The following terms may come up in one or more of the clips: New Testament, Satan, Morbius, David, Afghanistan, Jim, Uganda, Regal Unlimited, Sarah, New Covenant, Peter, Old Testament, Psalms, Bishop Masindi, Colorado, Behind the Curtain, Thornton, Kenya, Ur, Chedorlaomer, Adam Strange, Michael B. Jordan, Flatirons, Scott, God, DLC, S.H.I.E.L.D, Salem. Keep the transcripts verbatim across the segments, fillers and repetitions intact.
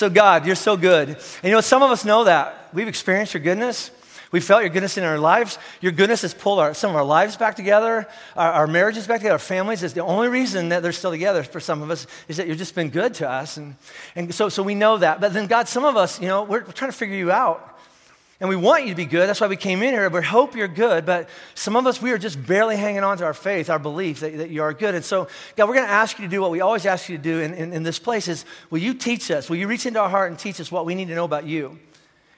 So God, you're so good. And you know, some of us know that. We've experienced your goodness. We felt your goodness in our lives. Your goodness has pulled our, some of our lives back together, our, our marriages back together, our families. It's the only reason that they're still together for some of us is that you've just been good to us. And, and so, so we know that. But then God, some of us, you know, we're, we're trying to figure you out. And we want you to be good. That's why we came in here. We hope you're good. But some of us, we are just barely hanging on to our faith, our belief that, that you are good. And so, God, we're going to ask you to do what we always ask you to do in, in, in this place is, will you teach us? Will you reach into our heart and teach us what we need to know about you?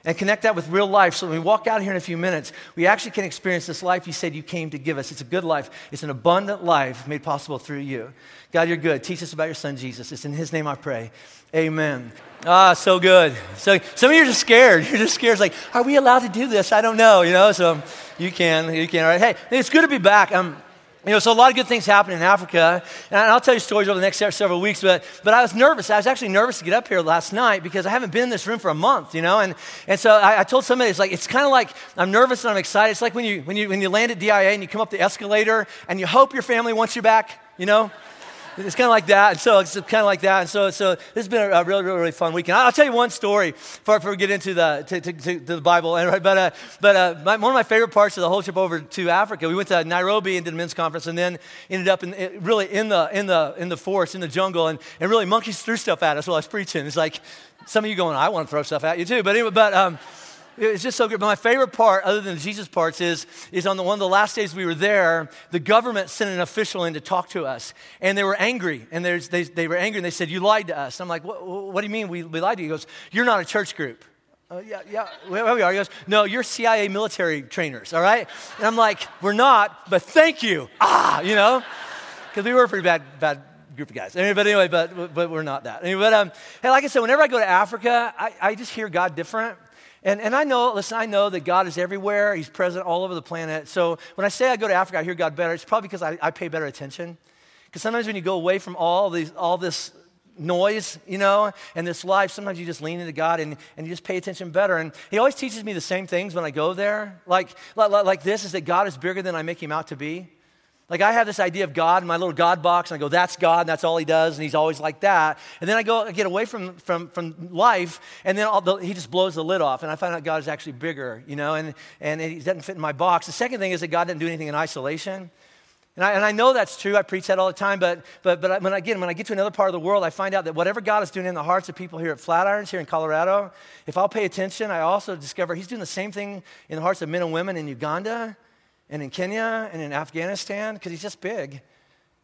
And connect that with real life so when we walk out here in a few minutes, we actually can experience this life you said you came to give us. It's a good life. It's an abundant life made possible through you. God, you're good. Teach us about your son, Jesus. It's in his name I pray. Amen. Ah, so good. So some of you are just scared. You're just scared. It's like, are we allowed to do this? I don't know, you know, so you can, you can. All right. Hey, it's good to be back. Um, You know, so a lot of good things happen in Africa, and I'll tell you stories over the next several weeks, but but I was nervous. I was actually nervous to get up here last night because I haven't been in this room for a month, you know, and, and so I, I told somebody, it's like, it's kind of like I'm nervous and I'm excited. It's like when you, when you, when you land at D I A and you come up the escalator and you hope your family wants you back, you know. It's kind of like that, and so it's kind of like that, and so so this has been a really, really, really fun weekend. I'll tell you one story before, before we get into the to, to, to the Bible, and but uh, but uh, my, one of my favorite parts of the whole trip over to Africa, we went to Nairobi and did a men's conference, and then ended up in, really in the in the in the forest, in the jungle, and, and really monkeys threw stuff at us while I was preaching. It's like some of you going, I want to throw stuff at you too, but anyway, but. Um, It's just so good. But my favorite part, other than the Jesus parts, is is on the, one of the last days we were there, the government sent an official in to talk to us. And they were angry. And they, they were angry, and they said, you lied to us. And I'm like, what, what do you mean we, we lied to you? He goes, you're not a church group. Uh, yeah, yeah, we are. He goes, no, you're C I A military trainers, all right? And I'm like, we're not, but thank you. Ah, you know? Because we were pretty bad, bad group of guys. Anyway, but anyway, but, but we're not that. Anyway, but um, hey, like I said, whenever I go to Africa, I, I just hear God different. And and I know, listen, I know that God is everywhere. He's present all over the planet. So when I say I go to Africa, I hear God better. It's probably because I, I pay better attention. Because sometimes when you go away from all these, all this noise, you know, and this life, sometimes you just lean into God and, and you just pay attention better. And he always teaches me the same things when I go there. Like, like, like this is that God is bigger than I make him out to be. Like I have this idea of God in my little God box, and I go, that's God, and that's all he does, and he's always like that. And then I go I get away from from, from life, and then all the, he just blows the lid off, and I find out God is actually bigger, you know, and, and he doesn't fit in my box. The second thing is that God doesn't do anything in isolation. And I, and I know that's true. I preach that all the time. But but but when I, again, when I get to another part of the world, I find out that whatever God is doing in the hearts of people here at Flatirons, here in Colorado, if I'll pay attention, I also discover he's doing the same thing in the hearts of men and women in Uganda, and in Kenya, and in Afghanistan, because he's just big.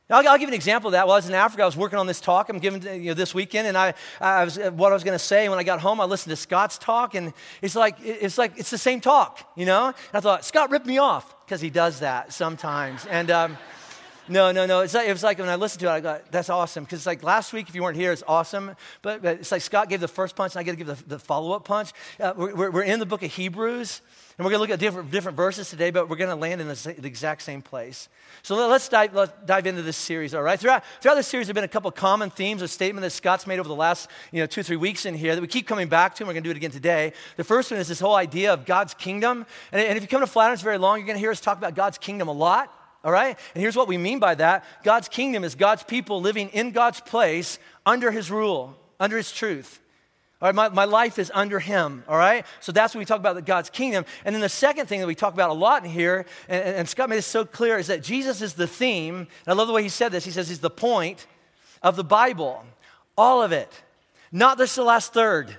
Now, I'll, I'll give you an example of that. While I was in Africa, I was working on this talk I'm giving you know, this weekend, and I, I was, what I was going to say when I got home, I listened to Scott's talk, and it's like it's like it's the same talk, you know. And I thought Scott ripped me off because he does that sometimes. And um, no, no, no, it's like, it was like when I listened to it, I got that's awesome because like last week, if you weren't here, it's awesome. But, but it's like Scott gave the first punch, and I got to give the, the follow-up punch. Uh, we're, we're in the book of Hebrews. And we're going to look at different, different verses today, but we're going to land in the, the exact same place. So let's dive, let's dive into this series, all right? Throughout, throughout this series, there have been a couple of common themes or statements that Scott's made over the last you know, two or three weeks in here that we keep coming back to, and we're going to do it again today. The first one is this whole idea of God's kingdom. And, and if you come to Flatirons very long, you're going to hear us talk about God's kingdom a lot, all right? And here's what we mean by that. God's kingdom is God's people living in God's place under his rule, under his truth. All right, my, my life is under him, all right? So that's when we talk about God's kingdom. And then the second thing that we talk about a lot in here, and, and Scott made this so clear, is that Jesus is the theme. And I love the way he said this. He says he's the point of the Bible, all of it, not just the last third,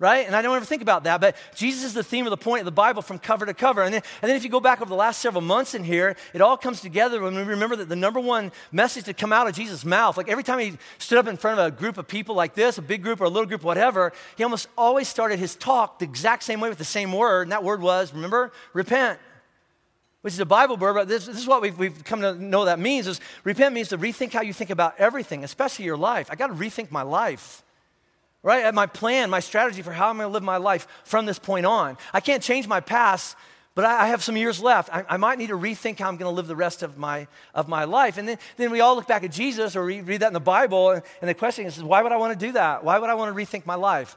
right? And I don't ever think about that, but Jesus is the theme of the point of the Bible from cover to cover. And then, and then if you go back over the last several months in here, it all comes together when we remember that the number one message to come out of Jesus' mouth, like every time he stood up in front of a group of people like this, a big group or a little group, whatever, he almost always started his talk the exact same way with the same word, and that word was, remember, repent, which is a Bible word, but this, this is what we've, we've come to know that means is repent means to rethink how you think about everything, especially your life. I got to rethink my life. Right, my plan, my strategy for how I'm going to live my life from this point on. I can't change my past, but I, I have some years left. I, I might need to rethink how I'm going to live the rest of my of my life. And then, then we all look back at Jesus or we read that in the Bible, and, and the question is, why would I want to do that? Why would I want to rethink my life?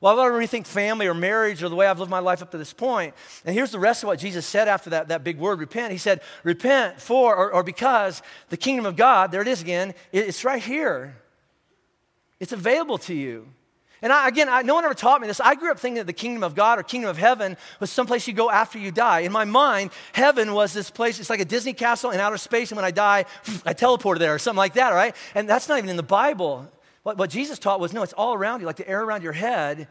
Why would I want to rethink family or marriage or the way I've lived my life up to this point? And here's the rest of what Jesus said after that, that big word, repent. He said, repent for or, or because the kingdom of God, there it is again, it, it's right here. It's available to you. And I, again, I, no one ever taught me this. I grew up thinking that the kingdom of God or kingdom of heaven was someplace you go after you die. In my mind, heaven was this place. It's like a Disney castle in outer space, and when I die, I teleported there or something like that, all right? And that's not even in the Bible. What, what Jesus taught was, no, it's all around you, like the air around your head.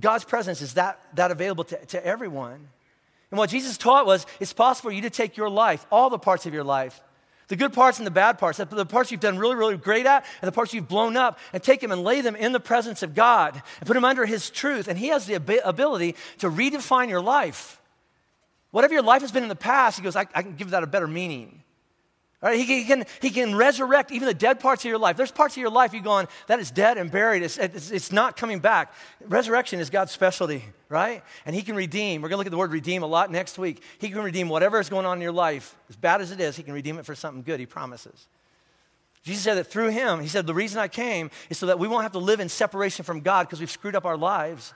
God's presence is that, that available to, to everyone. And what Jesus taught was, it's possible for you to take your life, all the parts of your life, the good parts and the bad parts, the parts you've done really, really great at and the parts you've blown up, and take them and lay them in the presence of God and put them under his truth. And he has the ab- ability to redefine your life. Whatever your life has been in the past, he goes, I, I can give that a better meaning. All right, he, he, can, he can resurrect even the dead parts of your life. There's parts of your life you're going, that is dead and buried. It's, it's, it's not coming back. Resurrection is God's specialty, right? And he can redeem. We're going to look at the word redeem a lot next week. He can redeem whatever is going on in your life. As bad as it is, he can redeem it for something good, he promises. Jesus said that through him, he said, the reason I came is so that we won't have to live in separation from God because we've screwed up our lives,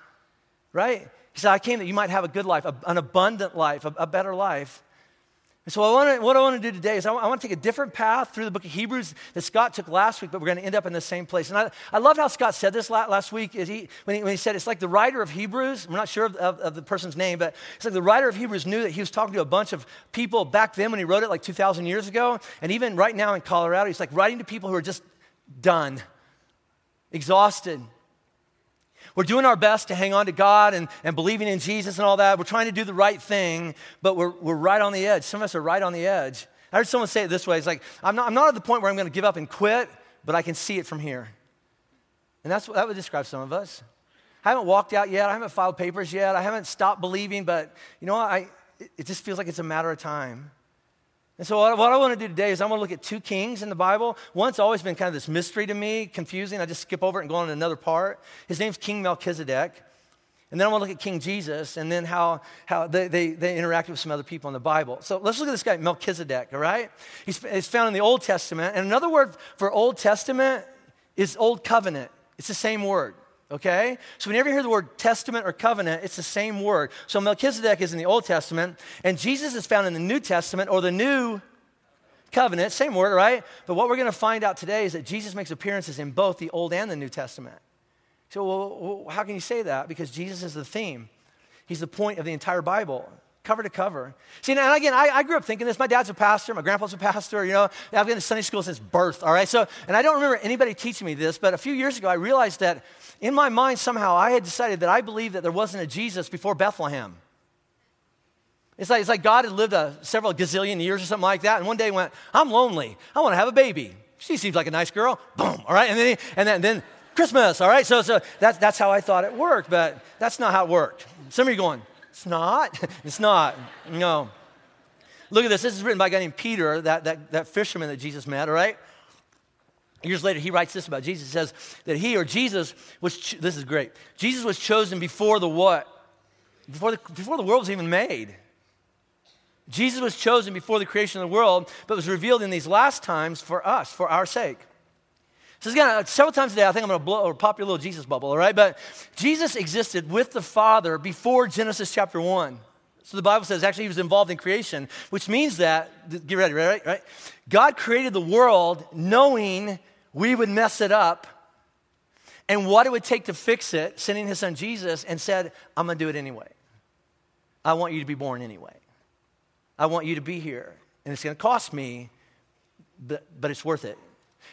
right? He said, I came that you might have a good life, a, an abundant life, a, a better life. So I wanna, what I want to do today is I want to take a different path through the book of Hebrews that Scott took last week, but we're going to end up in the same place. And I, I loved how Scott said this last week is he, when, he, when he said it's like the writer of Hebrews. We're not sure of, of, of the person's name, but it's like the writer of Hebrews knew that he was talking to a bunch of people back then when he wrote it like two thousand years ago. And even right now in Colorado, he's like writing to people who are just done, exhausted. We're doing our best to hang on to God and, and believing in Jesus and all that. We're trying to do the right thing, but we're we're right on the edge. Some of us are right on the edge. I heard someone say it this way. It's like, I'm not, I'm not at the point where I'm going to give up and quit, but I can see it from here. And that's that would describe some of us. I haven't walked out yet. I haven't filed papers yet. I haven't stopped believing, but you know what? I, it just feels like it's a matter of time. And so what, what I want to do today is I want to look at two kings in the Bible. One's always been kind of this mystery to me, confusing. I just skip over it and go on to another part. His name's King Melchizedek. And then I want to look at King Jesus and then how, how they, they, they interacted with some other people in the Bible. So let's look at this guy, Melchizedek, all right? He's, he's found in the Old Testament. And another word for Old Testament is Old Covenant. It's the same word. Okay? So whenever you hear the word testament or covenant, it's the same word. So Melchizedek is in the Old Testament, and Jesus is found in the New Testament or the New Covenant, same word, right? But what we're going to find out today is that Jesus makes appearances in both the Old and the New Testament. So well, how can you say that? Because Jesus is the theme. He's the point of the entire Bible, cover to cover. See, and again, I, I grew up thinking this. My dad's a pastor. My grandpa's a pastor. You know, I've been to Sunday school since birth, all right? So, and I don't remember anybody teaching me this, but a few years ago, I realized that in my mind, somehow, I had decided that I believed that there wasn't a Jesus before Bethlehem. It's like, it's like God had lived a, several gazillion years or something like that, and one day went, I'm lonely. I want to have a baby. She seems like a nice girl. Boom, all right? And then, and then, and then Christmas, all right? So, so that, that's how I thought it worked, but that's not how it worked. Some of you are going, It's not. It's not. No. Look at this. This is written by a guy named Peter, that, that, that fisherman that Jesus met, all right? Years later, he writes this about Jesus. He says that he or Jesus was, cho- this is great. Jesus was chosen before the what? Before the, before the world was even made. Jesus was chosen before the creation of the world, but was revealed in these last times for us, for our sake. So again, several times today, I think I'm going to blow or pop your little Jesus bubble, all right? But Jesus existed with the Father before Genesis chapter one. So the Bible says actually he was involved in creation, which means that, get ready, right? right? God created the world knowing we would mess it up and what it would take to fix it, sending his son Jesus, and said, I'm going to do it anyway. I want you to be born anyway. I want you to be here. And it's going to cost me, but, but it's worth it.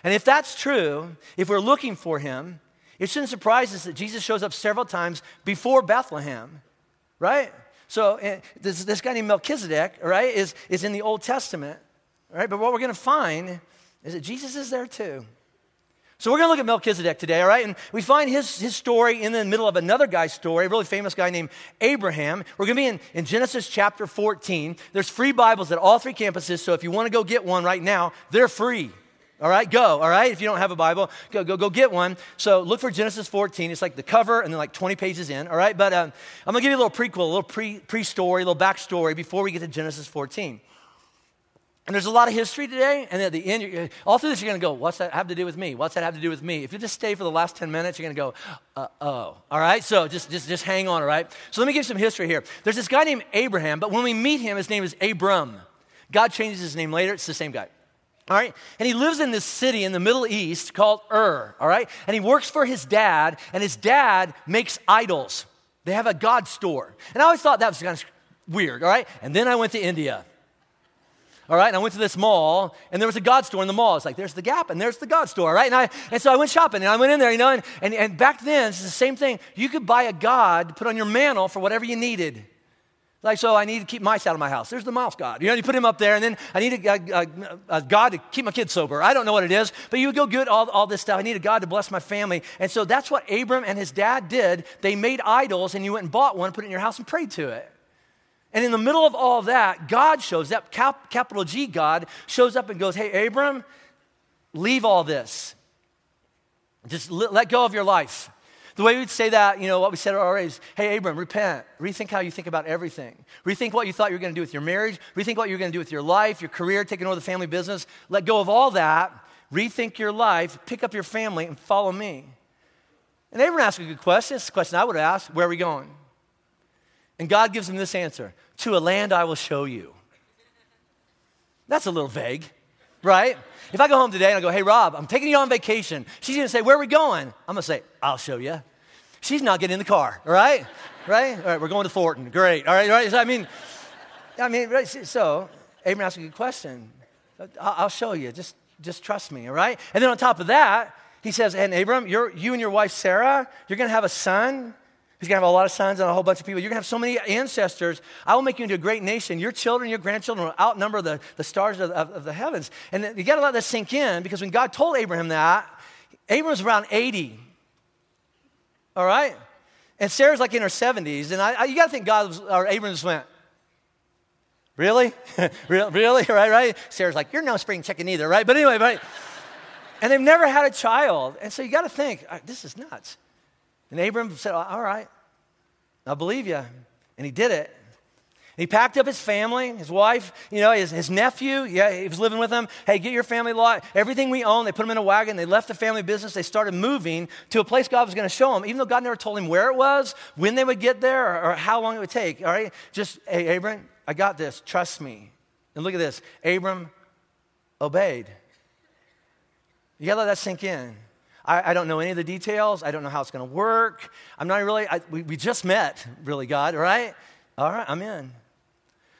And if that's true, if we're looking for him, it shouldn't surprise us that Jesus shows up several times before Bethlehem, right? So uh, this, this guy named Melchizedek, right, is, is in the Old Testament, right? But what we're going to find is that Jesus is there too. So we're going to look at Melchizedek today, all right? And we find his, his story in the middle of another guy's story, a really famous guy named Abraham. We're going to be in, in Genesis chapter fourteen. There's free Bibles at all three campuses, so if you want to go get one right now, they're free. All right, go, all right? If you don't have a Bible, go go, go get one. So look for Genesis fourteen. It's like the cover and then like twenty pages in, all right? But um, I'm going to give you a little prequel, a little pre, pre-story, a little backstory before we get to Genesis fourteen. And there's a lot of history today, and at the end, you're, all through this, you're going to go, what's that have to do with me? What's that have to do with me? If you just stay for the last ten minutes, you're going to go, uh-oh, all right? So just, just, just hang on, all right? So let me give you some history here. There's this guy named Abraham, but when we meet him, his name is Abram. God changes his name later. It's the same guy. all right? And he lives in this city in the Middle East called Ur, all right? And he works for his dad, and his dad makes idols. They have a God store. And I always thought that was kind of weird, all right? And then I went to India, all right? And I went to this mall, and there was a God store in the mall. It's like, there's the Gap, and there's the God store, right? And I and so I went shopping, and I went in there, you know, and, and, and back then, it's the same thing. You could buy a God to put on your mantle for whatever you needed. Like, so I need to keep mice out of my house. There's the mouse God. You know, you put him up there, and then I need a, a, a God to keep my kids sober. I don't know what it is, but you would go get all, all this stuff. I need a God to bless my family. And so that's what Abram and his dad did. They made idols, and you went and bought one, put it in your house, and prayed to it. And in the middle of all that, God shows up, cap, capital G God, shows up and goes, hey, Abram, leave all this. Just let, let go of your life. The way we'd say that, you know, what we said already is, hey, Abram, repent. Rethink how you think about everything. Rethink what you thought you were going to do with your marriage. Rethink what you were going to do with your life, your career, taking over the family business. Let go of all that. Rethink your life. Pick up your family and follow me. And Abram asked a good question. It's the question I would ask, where are we going? And God gives him this answer, to a land I will show you. That's a little vague, right? If I go home today and I go, hey, Rob, I'm taking you on vacation. She's going to say, where are we going? I'm going to say, I'll show you. She's not getting in the car, all right? right? All right, we're going to Thornton. Great, all right, all right. So, I mean, I mean, right, so Abram asked a good question. I'll show you. Just, just trust me, all right? And then on top of that, he says, and Abram, you're, you and your wife, Sarah, you're going to have a son. He's going to have a lot of sons and a whole bunch of people. You're going to have so many ancestors. I will make you into a great nation. Your children, your grandchildren will outnumber the, the stars of, of, of the heavens. And you got to let that sink in, because when God told Abraham that, Abraham's around eighty, all right? And Sarah's like in her seventies. And I, I, you got to think God was, or Abraham just went, really? really? Really? Right, right? Sarah's like, you're no spring chicken either, right? But anyway, right? And they've never had a child. And so you got to think, this is nuts. And Abram said, all right, I believe you. And he did it. And he packed up his family, his wife, you know, his, his nephew. Yeah, he was living with them. Hey, get your family lot. Everything we own, they put them in a wagon. They left the family business. They started moving to a place God was going to show them, even though God never told him where it was, when they would get there, or, or how long it would take. All right, just, hey, Abram, I got this. Trust me. And look at this. Abram obeyed. You got to let that sink in. I, I don't know any of the details. I don't know how it's going to work. I'm not really, I, we, we just met, really, God, all right? All right, I'm in.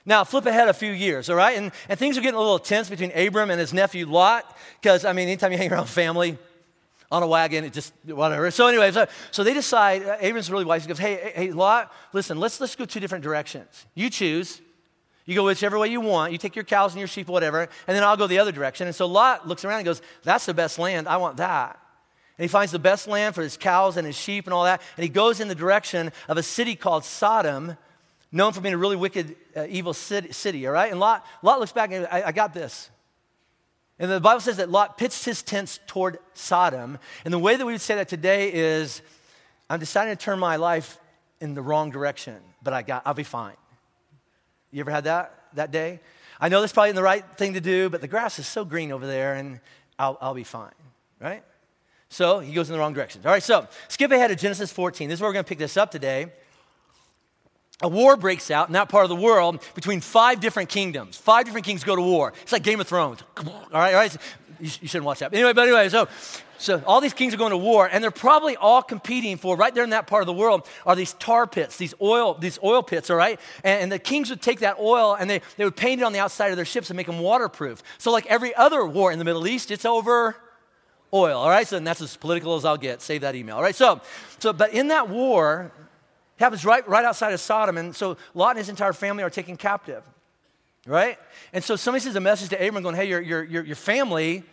Now, flip ahead a few years, all right? And, and things are getting a little tense between Abram and his nephew Lot, because, I mean, anytime you hang around family on a wagon, it just, whatever. So anyway, so, so they decide, Abram's really wise. He goes, hey, hey, Lot, listen, let's, let's go two different directions. You choose. You go whichever way you want. You take your cows and your sheep, whatever, and then I'll go the other direction. And so Lot looks around and goes, that's the best land. I want that. And he finds the best land for his cows and his sheep and all that. And he goes in the direction of a city called Sodom, known for being a really wicked, uh, evil city, city, all right? And Lot, Lot looks back and goes, I, I got this. And the Bible says that Lot pitched his tents toward Sodom. And the way that we would say that today is, I'm deciding to turn my life in the wrong direction, but I got, I'll be fine. You ever had that, that day? I know that's probably the right thing to do, but the grass is so green over there, and I'll, I'll be fine, right? So he goes in the wrong direction. All right, so skip ahead to Genesis fourteen. This is where we're going to pick this up today. A war breaks out in that part of the world between five different kingdoms. Five different kings go to war. It's like Game of Thrones. All right, all right. You, you shouldn't watch that. Anyway, but anyway, so, so all these kings are going to war, and they're probably all competing for, right there in that part of the world, are these tar pits, these oil, these oil pits, all right? And, and the kings would take that oil, and they, they would paint it on the outside of their ships and make them waterproof. So like every other war in the Middle East, it's over oil, all right? So and that's as political as I'll get. Save that email, all right? So, so but in that war, it happens right, right outside of Sodom, and so Lot and his entire family are taken captive, right? And so somebody sends a message to Abram going, hey, your your your, your family,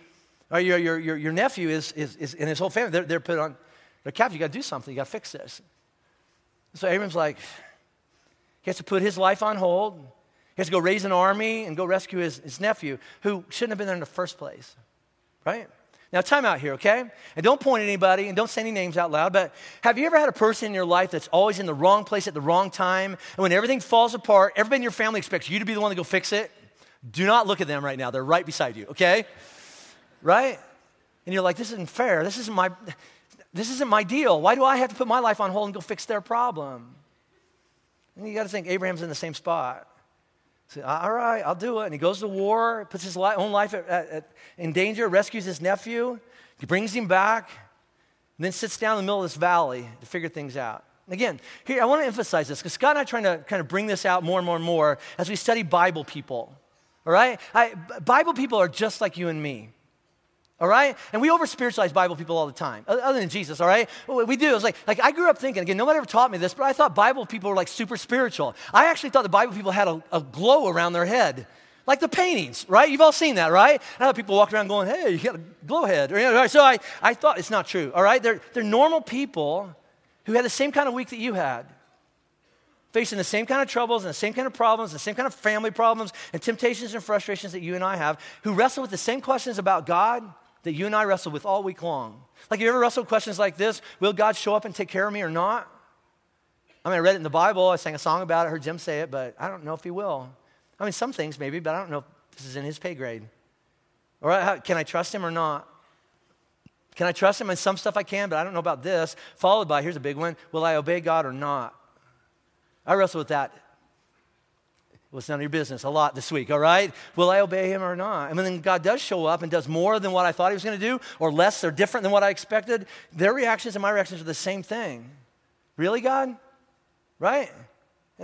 or your, your your your nephew is is is and his whole family, they're, they're put on, they're captive. You got to do something. You got to fix this. So Abram's like, he has to put his life on hold. He has to go raise an army and go rescue his, his nephew, who shouldn't have been there in the first place, right? Now, time out here, okay? And don't point at anybody and don't say any names out loud, but have you ever had a person in your life that's always in the wrong place at the wrong time? And when everything falls apart, everybody in your family expects you to be the one to go fix it? Do not look at them right now. They're right beside you, okay? Right? And you're like, this isn't fair. This isn't my, this isn't my deal. Why do I have to put my life on hold and go fix their problem? And you got to think Abraham's in the same spot. So, all right, I'll do it. And he goes to war, puts his li- own life at, at, at, in danger, rescues his nephew. He brings him back, and then sits down in the middle of this valley to figure things out. And again, here, I want to emphasize this, because Scott and I are trying to kind of bring this out more and more and more as we study Bible people, all right? I, Bible people are just like you and me, all right? And we over-spiritualize Bible people all the time, other than Jesus, all right? We do. It's like, like I grew up thinking, again, nobody ever taught me this, but I thought Bible people were like super spiritual. I actually thought the Bible people had a, a glow around their head. Like the paintings, right? You've all seen that, right? I know people walk around going, hey, you got a glow head. Or, you know, so I, I thought it's not true, all right? They're, they're normal people who had the same kind of week that you had, facing the same kind of troubles and the same kind of problems and the same kind of family problems and temptations and frustrations that you and I have, who wrestle with the same questions about God that you and I wrestle with all week long. Like, you ever wrestled questions like this? Will God show up and take care of me or not? I mean, I read it in the Bible. I sang a song about it. I heard Jim say it, but I don't know if he will. I mean, some things maybe, but I don't know if this is in his pay grade. All right, how, can I trust him or not? Can I trust him? And some stuff I can, but I don't know about this. Followed by, here's a big one, will I obey God or not? I wrestle with that. Well, it's none of your business a lot this week, all right? Will I obey him or not? And then God does show up and does more than what I thought he was going to do, or less or different than what I expected. Their reactions and my reactions are the same thing. Really, God? Right?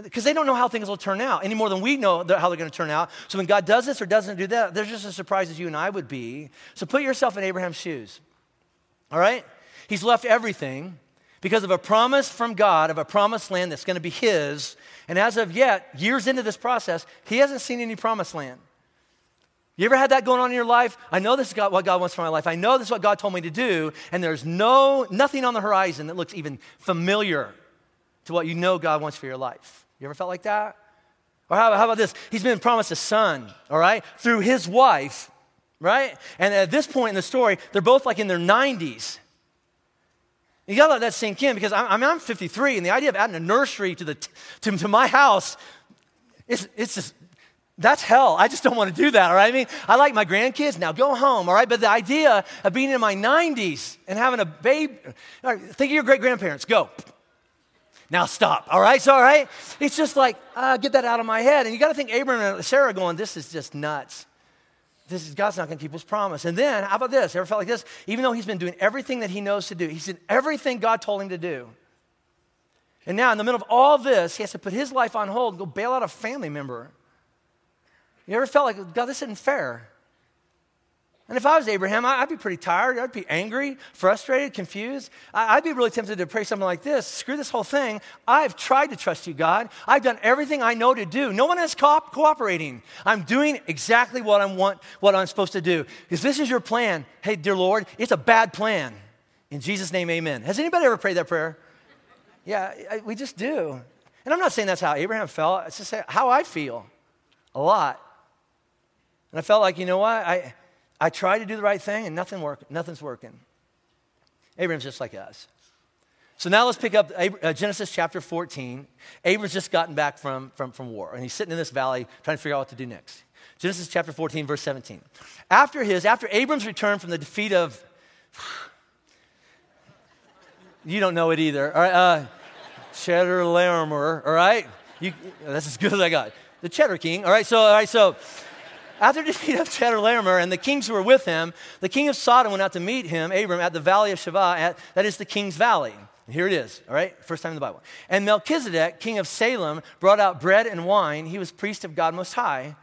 Because they don't know how things will turn out any more than we know how they're going to turn out. So when God does this or doesn't do that, they're just as surprised as you and I would be. So put yourself in Abraham's shoes, all right? He's left everything because of a promise from God of a promised land that's going to be his. And as of yet, years into this process, he hasn't seen any promised land. You ever had that going on in your life? I know this is what God wants for my life. I know this is what God told me to do. And there's no nothing on the horizon that looks even familiar to what you know God wants for your life. You ever felt like that? Or how, how about this? He's been promised a son, all right, through his wife, right? And at this point in the story, they're both like in their nineties. You gotta let that sink in, because I'm, I mean, I'm fifty-three, and the idea of adding a nursery to the to, to my house, it's, it's just, that's hell. I just don't want to do that, all right? I mean, I like my grandkids, now go home, all right? But the idea of being in my nineties and having a baby, all right, think of your great-grandparents, go. Now stop, all right? So, all right? It's just like, uh, get that out of my head. And you got to think Abraham and Sarah going, this is just nuts. This is, God's not going to keep his promise. And then, how about this? Ever felt like this? Even though he's been doing everything that he knows to do, he's done everything God told him to do. And now, in the middle of all this, he has to put his life on hold and go bail out a family member. You ever felt like, God, this isn't fair? And if I was Abraham, I'd be pretty tired. I'd be angry, frustrated, confused. I'd be really tempted to pray something like this. Screw this whole thing. I've tried to trust you, God. I've done everything I know to do. No one is co- cooperating. I'm doing exactly what I want, what I'm supposed to do. If this is your plan, hey, dear Lord, it's a bad plan. In Jesus' name, amen. Has anybody ever prayed that prayer? Yeah, I, we just do. And I'm not saying that's how Abraham felt. It's just how I feel a lot. And I felt like, you know what? I... I tried to do the right thing, and nothing work, nothing's working. Abraham's just like us. So now let's pick up Genesis chapter fourteen. Abraham's just gotten back from, from, from war, and he's sitting in this valley trying to figure out what to do next. Genesis chapter fourteen, verse seventeen. After his, after Abram's return from the defeat of, you don't know it either, all right, uh, Chedorlaomer, all right? You, that's as good as I got. The Cheddar King, all right, so, all right, so, after the defeat of Chedorlaomer and the kings who were with him, the king of Sodom went out to meet him, Abram, at the valley of Sheva, at, that is the king's valley. And here it is, all right? First time in the Bible. And Melchizedek, king of Salem, brought out bread and wine. He was priest of God Most High.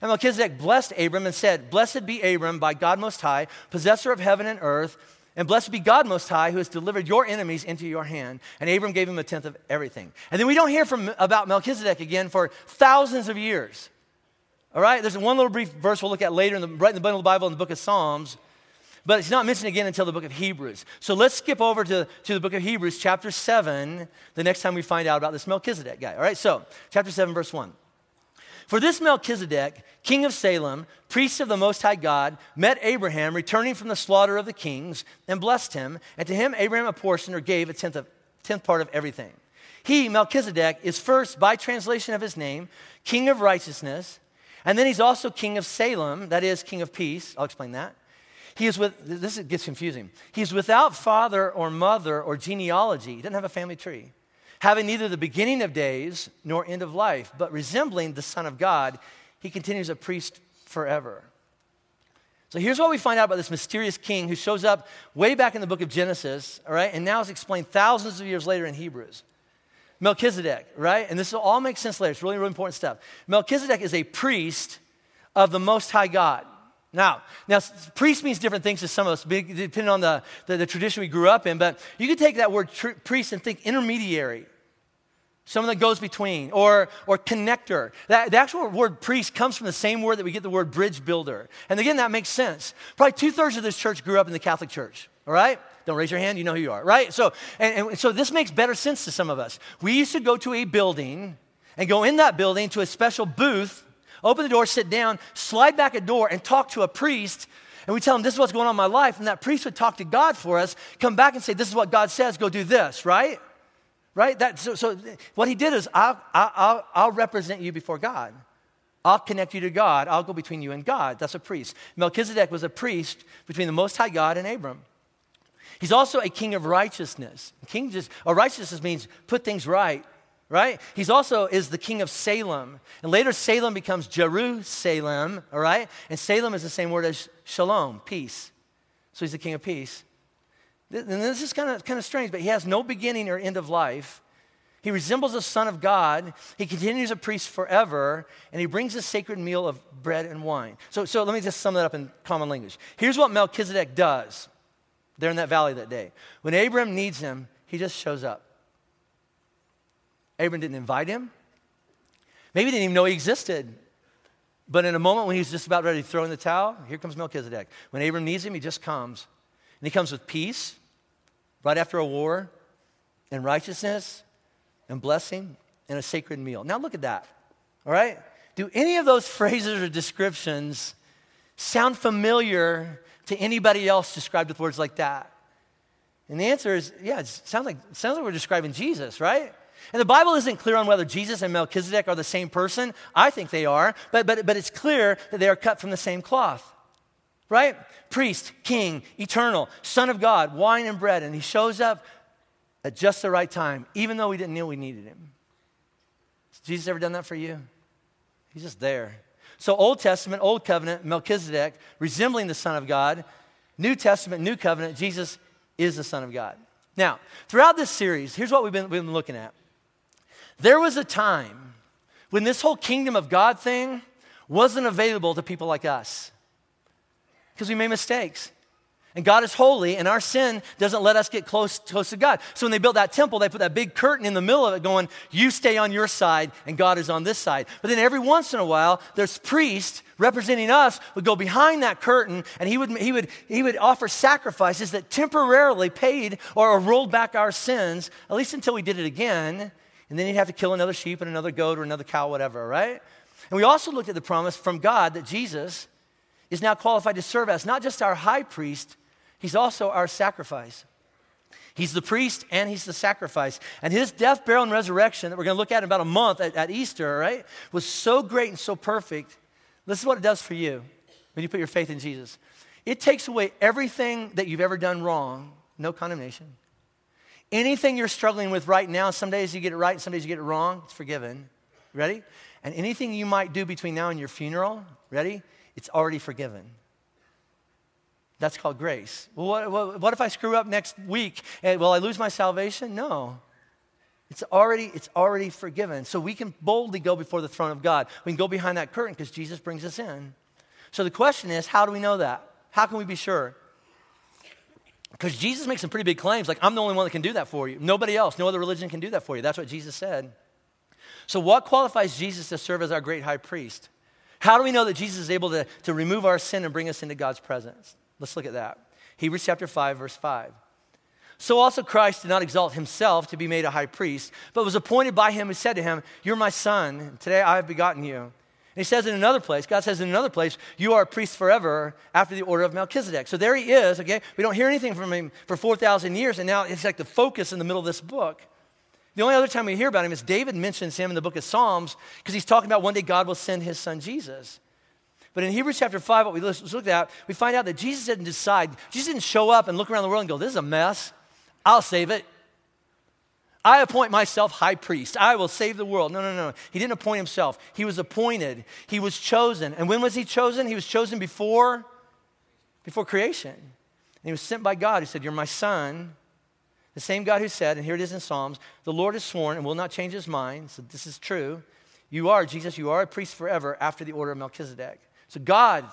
And Melchizedek blessed Abram and said, blessed be Abram by God Most High, possessor of heaven and earth, and blessed be God Most High, who has delivered your enemies into your hand. And Abram gave him a tenth of everything. And then we don't hear from about Melchizedek again for thousands of years. All right, there's one little brief verse we'll look at later, in the, right in the middle of the Bible in the book of Psalms, but it's not mentioned again until the book of Hebrews. So let's skip over to, to the book of Hebrews, chapter seven, the next time we find out about this Melchizedek guy. All right, so chapter seven, verse one. For this Melchizedek, king of Salem, priest of the Most High God, met Abraham returning from the slaughter of the kings and blessed him, and to him Abraham apportioned or gave a tenth, of, tenth part of everything. He, Melchizedek, is first, by translation of his name, king of righteousness. And then he's also king of Salem, that is, king of peace. I'll explain that. He is with, this gets confusing. He is without father or mother or genealogy. He doesn't have a family tree. having neither the beginning of days nor end of life, but resembling the Son of God, he continues a priest forever. So here's what we find out about this mysterious king who shows up way back in the book of Genesis, all right, and now is explained thousands of years later in Hebrews. Melchizedek, right? And this will all make sense later. It's really, really important stuff. Melchizedek is a priest of the Most High God. Now, now, priest means different things to some of us, depending on the, the, the tradition we grew up in, but you could take that word tr- priest and think intermediary, someone that goes between, or or connector. That, the actual word priest comes from the same word that we get the word bridge builder. And again, that makes sense. Probably two-thirds of this church grew up in the Catholic Church, all right? Don't raise your hand, you know who you are, right? So, and, and so this makes better sense to some of us. We used to go to a building and go in that building to a special booth, open the door, sit down, slide back a door, and talk to a priest, and we tell him, this is what's going on in my life, and that priest would talk to God for us, come back and say, this is what God says, go do this, right? Right? That, so, so what he did is, I'll, I'll, I'll represent you before God. I'll connect you to God. I'll go between you and God. That's a priest. Melchizedek was a priest between the Most High God and Abram. He's also a king of righteousness. King just, or righteousness means put things right, right? He's also is the king of Salem. And later Salem becomes Jerusalem, all right? And Salem is the same word as shalom, peace. So he's the king of peace. And this is kind of kind of strange, but he has no beginning or end of life. He resembles the Son of God. He continues a priest forever, and he brings a sacred meal of bread and wine. So, so let me just sum that up in common language. Here's what Melchizedek does. They're in that valley that day. When Abram needs him, he just shows up. Abram didn't invite him. Maybe didn't even know he existed. But in a moment when he's just about ready to throw in the towel, here comes Melchizedek. When Abram needs him, he just comes. And he comes with peace, right after a war, and righteousness, and blessing, and a sacred meal. Now look at that, all right? Do any of those phrases or descriptions sound familiar to anybody else described with words like that? And the answer is, yeah, it sounds like, it sounds like we're describing Jesus, right? And the Bible isn't clear on whether Jesus and Melchizedek are the same person. I think they are, but but but it's clear that they are cut from the same cloth, right? Priest, king, eternal, Son of God, wine and bread, and he shows up at just the right time, even though we didn't know we needed him. Has Jesus ever done that for you? He's just there. So Old Testament, Old Covenant, Melchizedek, resembling the Son of God. New Testament, New Covenant, Jesus is the Son of God. Now, throughout this series, here's what we've been, we've been looking at. There was a time when this whole kingdom of God thing wasn't available to people like us because we made mistakes. And God is holy, and our sin doesn't let us get close, close to God. So when they built that temple, they put that big curtain in the middle of it going, you stay on your side, and God is on this side. But then every once in a while, there's priests representing us would go behind that curtain, and he would, he would, he would offer sacrifices that temporarily paid or, or rolled back our sins, at least until we did it again. And then he'd have to kill another sheep and another goat or another cow, whatever, right? And we also looked at the promise from God that Jesus is now qualified to serve as not just our high priest, he's also our sacrifice. He's the priest and he's the sacrifice. And his death, burial, and resurrection that we're going to look at in about a month at, at Easter, right, was so great and so perfect. This is what it does for you when you put your faith in Jesus. It takes away everything that you've ever done wrong, no condemnation. Anything you're struggling with right now, some days you get it right and some days you get it wrong, it's forgiven. Ready? And anything you might do between now and your funeral, ready, it's already forgiven. That's called grace. Well, what, what, what if I screw up next week? And, will I lose my salvation? No. It's already, it's already forgiven. So we can boldly go before the throne of God. We can go behind that curtain because Jesus brings us in. So the question is, how do we know that? How can we be sure? Because Jesus makes some pretty big claims, like I'm the only one that can do that for you. Nobody else, no other religion can do that for you. That's what Jesus said. So what qualifies Jesus to serve as our great high priest? How do we know that Jesus is able to, to remove our sin and bring us into God's presence? Let's look at that. Hebrews chapter five, verse five. So also Christ did not exalt himself to be made a high priest, but was appointed by him who said to him, you're my son, and today I have begotten you. And he says in another place, God says in another place, you are a priest forever after the order of Melchizedek. So there he is, okay? We don't hear anything from him for four thousand years, and now it's like the focus in the middle of this book. The only other time we hear about him is David mentions him in the book of Psalms because he's talking about one day God will send his son Jesus. But in Hebrews chapter five, what we looked at, we find out that Jesus didn't decide. Jesus didn't show up and look around the world and go, this is a mess. I'll save it. I appoint myself high priest. I will save the world. No, no, no. He didn't appoint himself. He was appointed. He was chosen. And when was he chosen? He was chosen before, before creation. And he was sent by God who said, you're my son. The same God who said, and here it is in Psalms, the Lord has sworn and will not change his mind. So this is true. You are, Jesus, you are a priest forever after the order of Melchizedek. So God,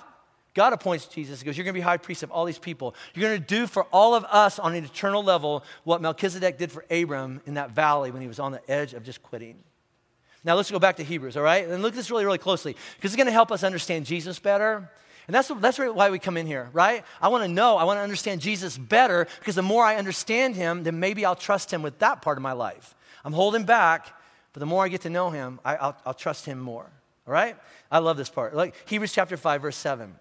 God appoints Jesus. He goes, you're going to be high priest of all these people. You're going to do for all of us on an eternal level what Melchizedek did for Abram in that valley when he was on the edge of just quitting. Now let's go back to Hebrews, all right? And look at this really, really closely because it's going to help us understand Jesus better. And that's that's why we come in here, right? I want to know, I want to understand Jesus better because the more I understand him, then maybe I'll trust him with that part of my life. I'm holding back, but the more I get to know him, I, I'll, I'll trust him more, all right? I love this part. Like Hebrews chapter five, verse seven.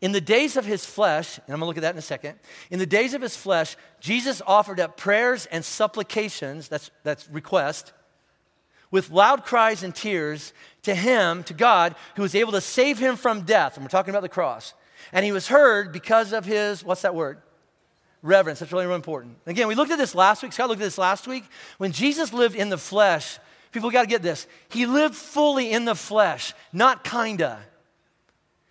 In the days of his flesh, and I'm going to look at that in a second. In the days of his flesh, Jesus offered up prayers and supplications, that's that's request, with loud cries and tears to him, to God, who was able to save him from death. And we're talking about the cross. And he was heard because of his, what's that word? Reverence. That's really, really important. Again, we looked at this last week. Scott looked at this last week. When Jesus lived in the flesh, people got to get this. He lived fully in the flesh, not kinda.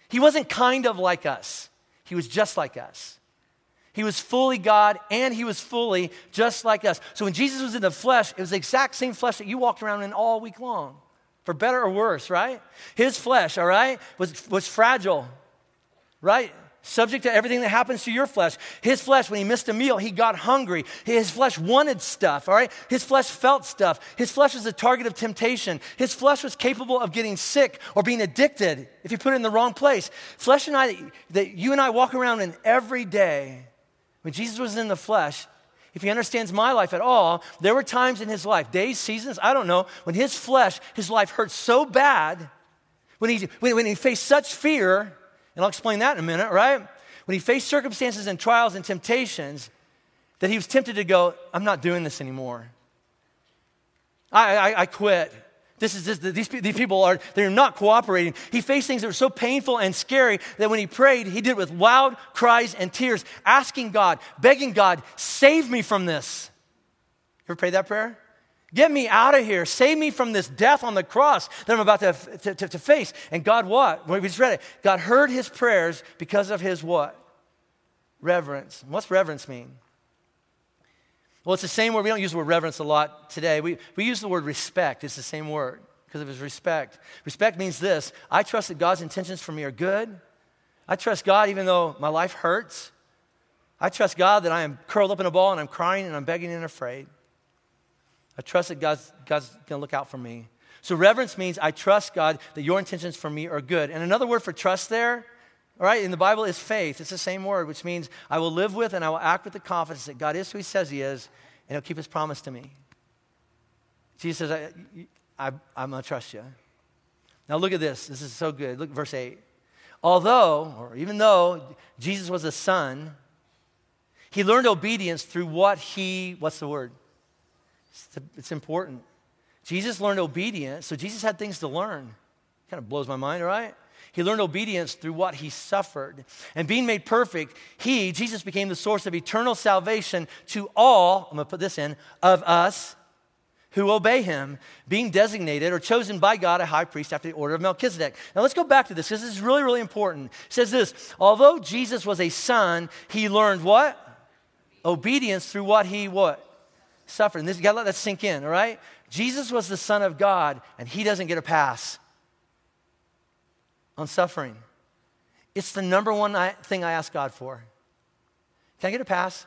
He wasn't kind of like us. He was just like us. He was fully God and he was fully just like us. So when Jesus was in the flesh, it was the exact same flesh that you walked around in all week long, for better or worse, right? His flesh, all right, was, was fragile, right? Subject to everything that happens to your flesh. His flesh, when he missed a meal, he got hungry. His flesh wanted stuff, all right? His flesh felt stuff. His flesh was the target of temptation. His flesh was capable of getting sick or being addicted if you put it in the wrong place. Flesh and I, that you and I walk around in every day. When Jesus was in the flesh, if he understands my life at all, there were times in his life, days, seasons, I don't know, when his flesh, his life hurt so bad, when he, when, when he faced such fear, and I'll explain that in a minute, right? When he faced circumstances and trials and temptations, that he was tempted to go, I'm not doing this anymore. I, I, I quit. This is this, these, these people are, they're not cooperating. He faced things that were so painful and scary that when he prayed, he did it with loud cries and tears, asking God, begging God, save me from this. You ever prayed that prayer? Get me out of here. Save me from this death on the cross that I'm about to, to, to, to face. And God what? We just read it. God heard his prayers because of his what? Reverence. What's reverence mean? Well, it's the same word. We don't use the word reverence a lot today. We, we use the word respect. It's the same word because of his respect. Respect means this. I trust that God's intentions for me are good. I trust God even though my life hurts. I trust God that I am curled up in a ball and I'm crying and I'm begging and afraid. I trust that God's, God's going to look out for me. So reverence means I trust God that your intentions for me are good. And another word for trust there, all right, in the Bible is faith. It's the same word, which means I will live with and I will act with the confidence that God is who he says he is, and he'll keep his promise to me. Jesus says, I, I, I'm going to trust you. Now look at this. This is so good. Look at verse eight. Although, or even though, Jesus was a son, he learned obedience through what he, what's the word? It's, it's important. Jesus learned obedience, so Jesus had things to learn. Kind of blows my mind, right? He learned obedience through what he suffered. And being made perfect, he, Jesus, became the source of eternal salvation to all, I'm going to put this in, of us who obey him, being designated or chosen by God a high priest after the order of Melchizedek. Now let's go back to this because this is really, really important. It says this, although Jesus was a son, he learned what? Obedience through what he what? Suffered. And this, you got to let that sink in, all right? Jesus was the Son of God, and he doesn't get a pass on suffering. It's the number one I, thing I ask God for. Can I get a pass?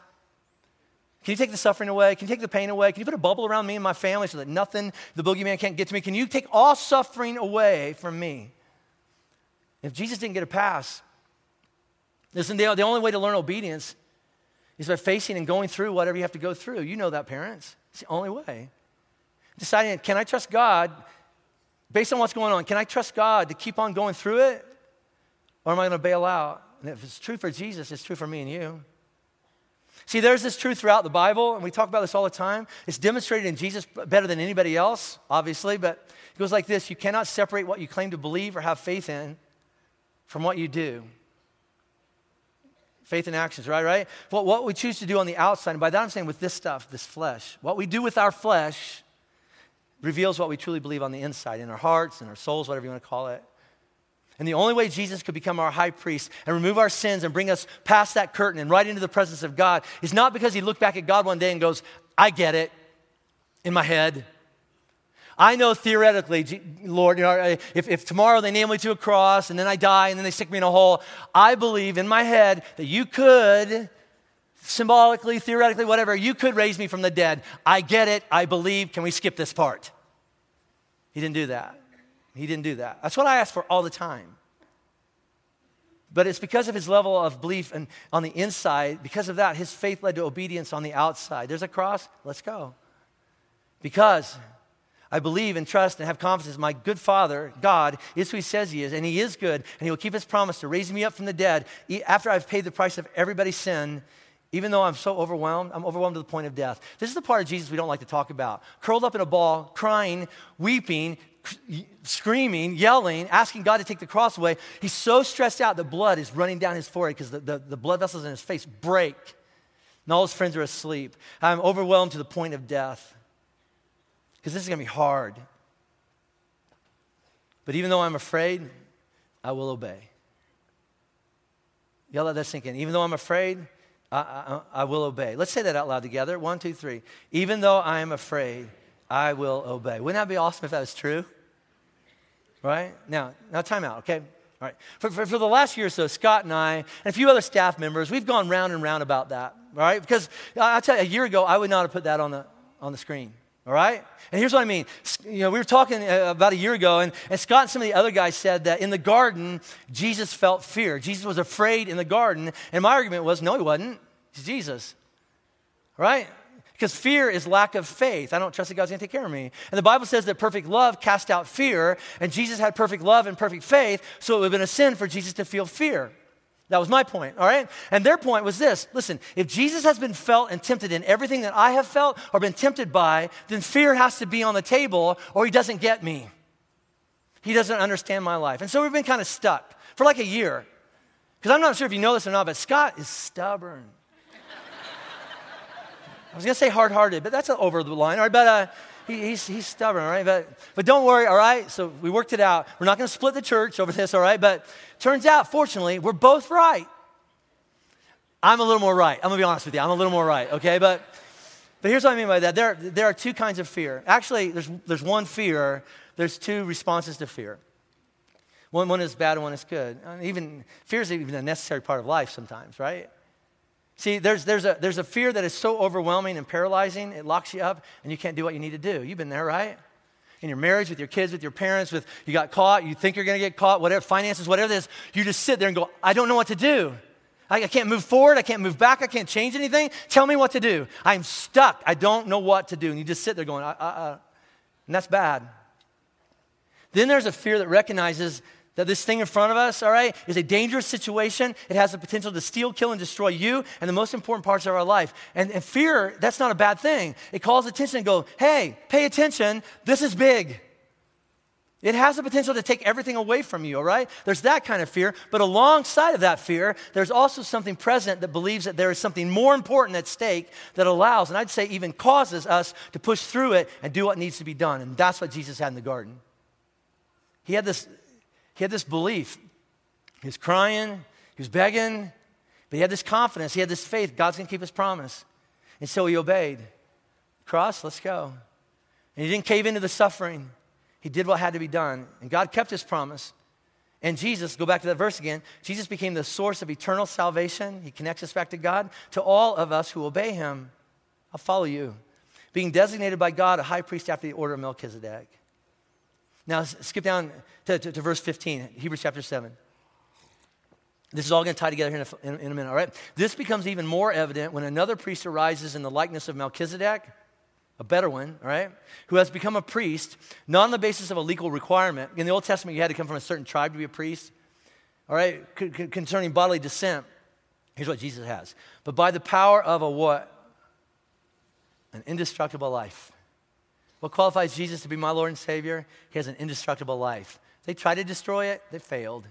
Can you take the suffering away? Can you take the pain away? Can you put a bubble around me and my family so that nothing, the boogeyman can't get to me? Can you take all suffering away from me? If Jesus didn't get a pass, listen, the, the only way to learn obedience is by facing and going through whatever you have to go through. You know that, parents. It's the only way. Deciding, can I trust God? Based on what's going on, can I trust God to keep on going through it? Or am I going to bail out? And if it's true for Jesus, it's true for me and you. See, there's this truth throughout the Bible, and we talk about this all the time. It's demonstrated in Jesus better than anybody else, obviously, but it goes like this. You cannot separate what you claim to believe or have faith in from what you do. Faith in actions, right, right? What, what we choose to do on the outside, and by that I'm saying with this stuff, this flesh, what we do with our flesh reveals what we truly believe on the inside, in our hearts, in our souls, whatever you want to call it. And the only way Jesus could become our high priest and remove our sins and bring us past that curtain and right into the presence of God is not because he looked back at God one day and goes, I get it in my head. I know theoretically, Lord, you know, if, if tomorrow they nail me to a cross and then I die and then they stick me in a hole, I believe in my head that you could, symbolically, theoretically, whatever, you could raise me from the dead. I get it. I believe. Can we skip this part? He didn't do that. He didn't do that. That's what I ask for all the time. But it's because of his level of belief and on the inside, because of that, his faith led to obedience on the outside. There's a cross. Let's go. Because I believe and trust and have confidence my good Father, God, is who he says he is, and he is good, and he will keep his promise to raise me up from the dead after I've paid the price of everybody's sin, even though I'm so overwhelmed, I'm overwhelmed to the point of death. This is the part of Jesus we don't like to talk about. Curled up in a ball, crying, weeping, screaming, yelling, asking God to take the cross away. He's so stressed out, the blood is running down his forehead because the, the, the blood vessels in his face break, and all his friends are asleep. I'm overwhelmed to the point of death. Because this is going to be hard. But even though I'm afraid, I will obey. Y'all let that sink in. Even though I'm afraid, I, I, I will obey. Let's say that out loud together. One, two, three. Even though I am afraid, I will obey. Wouldn't that be awesome if that was true? Right? Now, now time out, okay? All right. For, for, for the last year or so, Scott and I, and a few other staff members, we've gone round and round about that, all right? Because I'll tell you, a year ago, I would not have put that on the on the screen. All right? And here's what I mean. You know, we were talking about a year ago, and, and Scott and some of the other guys said that in the garden, Jesus felt fear. Jesus was afraid in the garden. And my argument was, no, he wasn't. It's Jesus. All right? Because fear is lack of faith. I don't trust that God's going to take care of me. And the Bible says that perfect love casts out fear, and Jesus had perfect love and perfect faith, so it would have been a sin for Jesus to feel fear. That was my point, all right? And their point was this. Listen, if Jesus has been felt and tempted in everything that I have felt or been tempted by, then fear has to be on the table or he doesn't get me. He doesn't understand my life. And so we've been kind of stuck for like a year. Because I'm not sure if you know this or not, but Scott is stubborn. I was going to say hard-hearted, but that's an over the line, all right? But uh, he, he's, he's stubborn, all right? But, but don't worry, all right? So we worked it out. We're not going to split the church over this, all right? But turns out, fortunately, we're both right. I'm a little more right. I'm going to be honest with you. I'm a little more right, okay? But but here's what I mean by that. There, there are two kinds of fear. Actually, there's there's one fear. There's two responses to fear. One, one is bad and one is good. I mean, even fear is even a necessary part of life sometimes, right? See, there's there's a there's a fear that is so overwhelming and paralyzing, it locks you up and you can't do what you need to do. You've been there, right? In your marriage, with your kids, with your parents, with you got caught, you think you're gonna get caught, whatever, finances, whatever it is, you just sit there and go, I don't know what to do. I, I can't move forward, I can't move back, I can't change anything. Tell me what to do. I'm stuck, I don't know what to do. And you just sit there going, uh, uh, uh. And that's bad. Then there's a fear that recognizes that this thing in front of us, all right, is a dangerous situation. It has the potential to steal, kill, and destroy you and the most important parts of our life. And, and fear, that's not a bad thing. It calls attention and goes, hey, pay attention. This is big. It has the potential to take everything away from you, all right? There's that kind of fear. But alongside of that fear, there's also something present that believes that there is something more important at stake that allows, and I'd say even causes us to push through it and do what needs to be done. And that's what Jesus had in the garden. He had this... He had this belief. He was crying, he was begging, but he had this confidence, he had this faith, God's gonna keep his promise. And so he obeyed. Cross, let's go. And he didn't cave into the suffering. He did what had to be done. And God kept his promise. And Jesus, go back to that verse again, Jesus became the source of eternal salvation. He connects us back to God, to all of us who obey him. I'll follow you. Being designated by God a high priest after the order of Melchizedek. Now, skip down to, to, to verse fifteen, Hebrews chapter seven. This is all going to tie together here in a, in, in a minute, all right? This becomes even more evident when another priest arises in the likeness of Melchizedek, a better one, all right, who has become a priest, not on the basis of a legal requirement. In the Old Testament, you had to come from a certain tribe to be a priest, all right, c- c- concerning bodily descent. Here's what Jesus has. But by the power of a what? An indestructible life. What qualifies Jesus to be my Lord and Savior? He has an indestructible life. They tried to destroy it, they failed.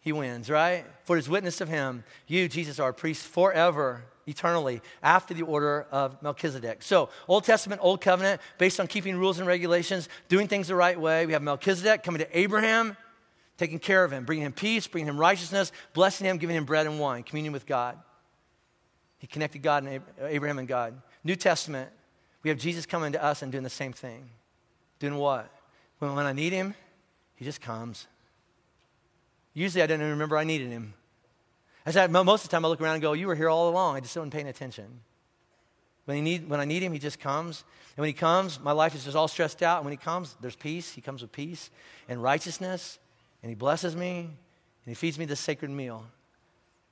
he wins, right? For his witness of him, you, Jesus, are a priest forever, eternally, after the order of Melchizedek. So, Old Testament, Old Covenant, based on keeping rules and regulations, doing things the right way. We have Melchizedek coming to Abraham, taking care of him, bringing him peace, bringing him righteousness, blessing him, giving him bread and wine, communion with God. He connected God and Abraham and God. New Testament, we have Jesus coming to us and doing the same thing. Doing what? When, when I need him, he just comes. Usually I don't even remember I needed him. I said, most of the time I look around and go, you were here all along. I just wasn't paying attention. When, he need, when I need him, he just comes. And when he comes, my life is just all stressed out. And when he comes, there's peace. He comes with peace and righteousness. And he blesses me. And he feeds me this sacred meal.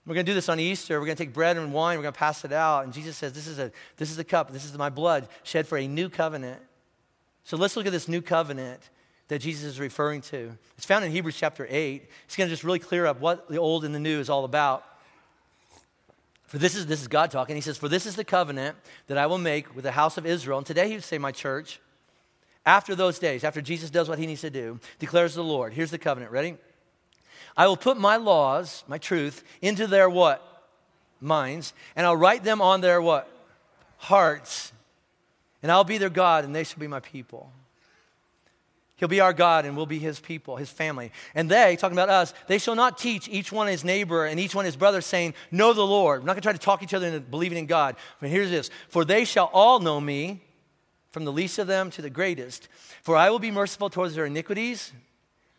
We're going to do this on Easter. We're going to take bread and wine. We're going to pass it out. And Jesus says, this is a this is the cup. This is my blood shed for a new covenant. So let's look at this new covenant that Jesus is referring to. It's found in Hebrews chapter eight. It's going to just really clear up what the old and the new is all about. For this is this is God talking. He says, for this is the covenant that I will make with the house of Israel. And today he would say, my church, after those days, after Jesus does what he needs to do, declares the Lord. Here's the covenant. Ready? I will put my laws, my truth, into their what? Minds. And I'll write them on their what? Hearts. And I'll be their God, and they shall be my people. He'll be our God, and we'll be his people, his family. And they, talking about us, they shall not teach each one his neighbor and each one his brother, saying, know the Lord. We're not going to try to talk each other into believing in God. But here's this. For they shall all know me, from the least of them to the greatest. For I will be merciful towards their iniquities,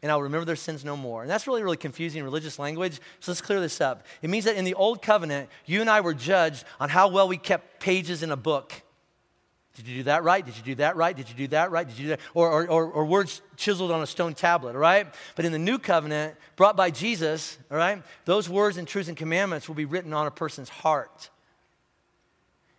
and I'll remember their sins no more. And that's really, really confusing religious language, so let's clear this up. It means that in the Old Covenant, you and I were judged on how well we kept pages in a book. Did you do that right? Did you do that right? Did you do that right? Did you do that? Or, or, or, or words chiseled on a stone tablet, all right? But in the New Covenant, brought by Jesus, all right, those words and truths and commandments will be written on a person's heart.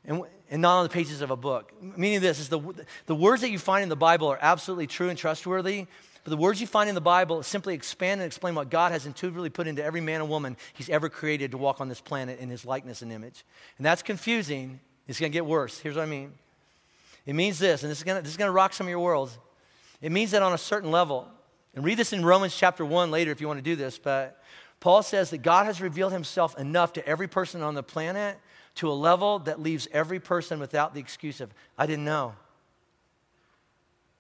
And, and not on the pages of a book. Meaning this, is the the words that you find in the Bible are absolutely true and trustworthy, but the words you find in the Bible simply expand and explain what God has intuitively put into every man and woman he's ever created to walk on this planet in his likeness and image. And that's confusing. It's going to get worse. Here's what I mean. It means this, and this is going to, this is going to rock some of your worlds. It means that on a certain level, and read this in Romans chapter one later if you want to do this, but Paul says that God has revealed himself enough to every person on the planet to a level that leaves every person without the excuse of, I didn't know.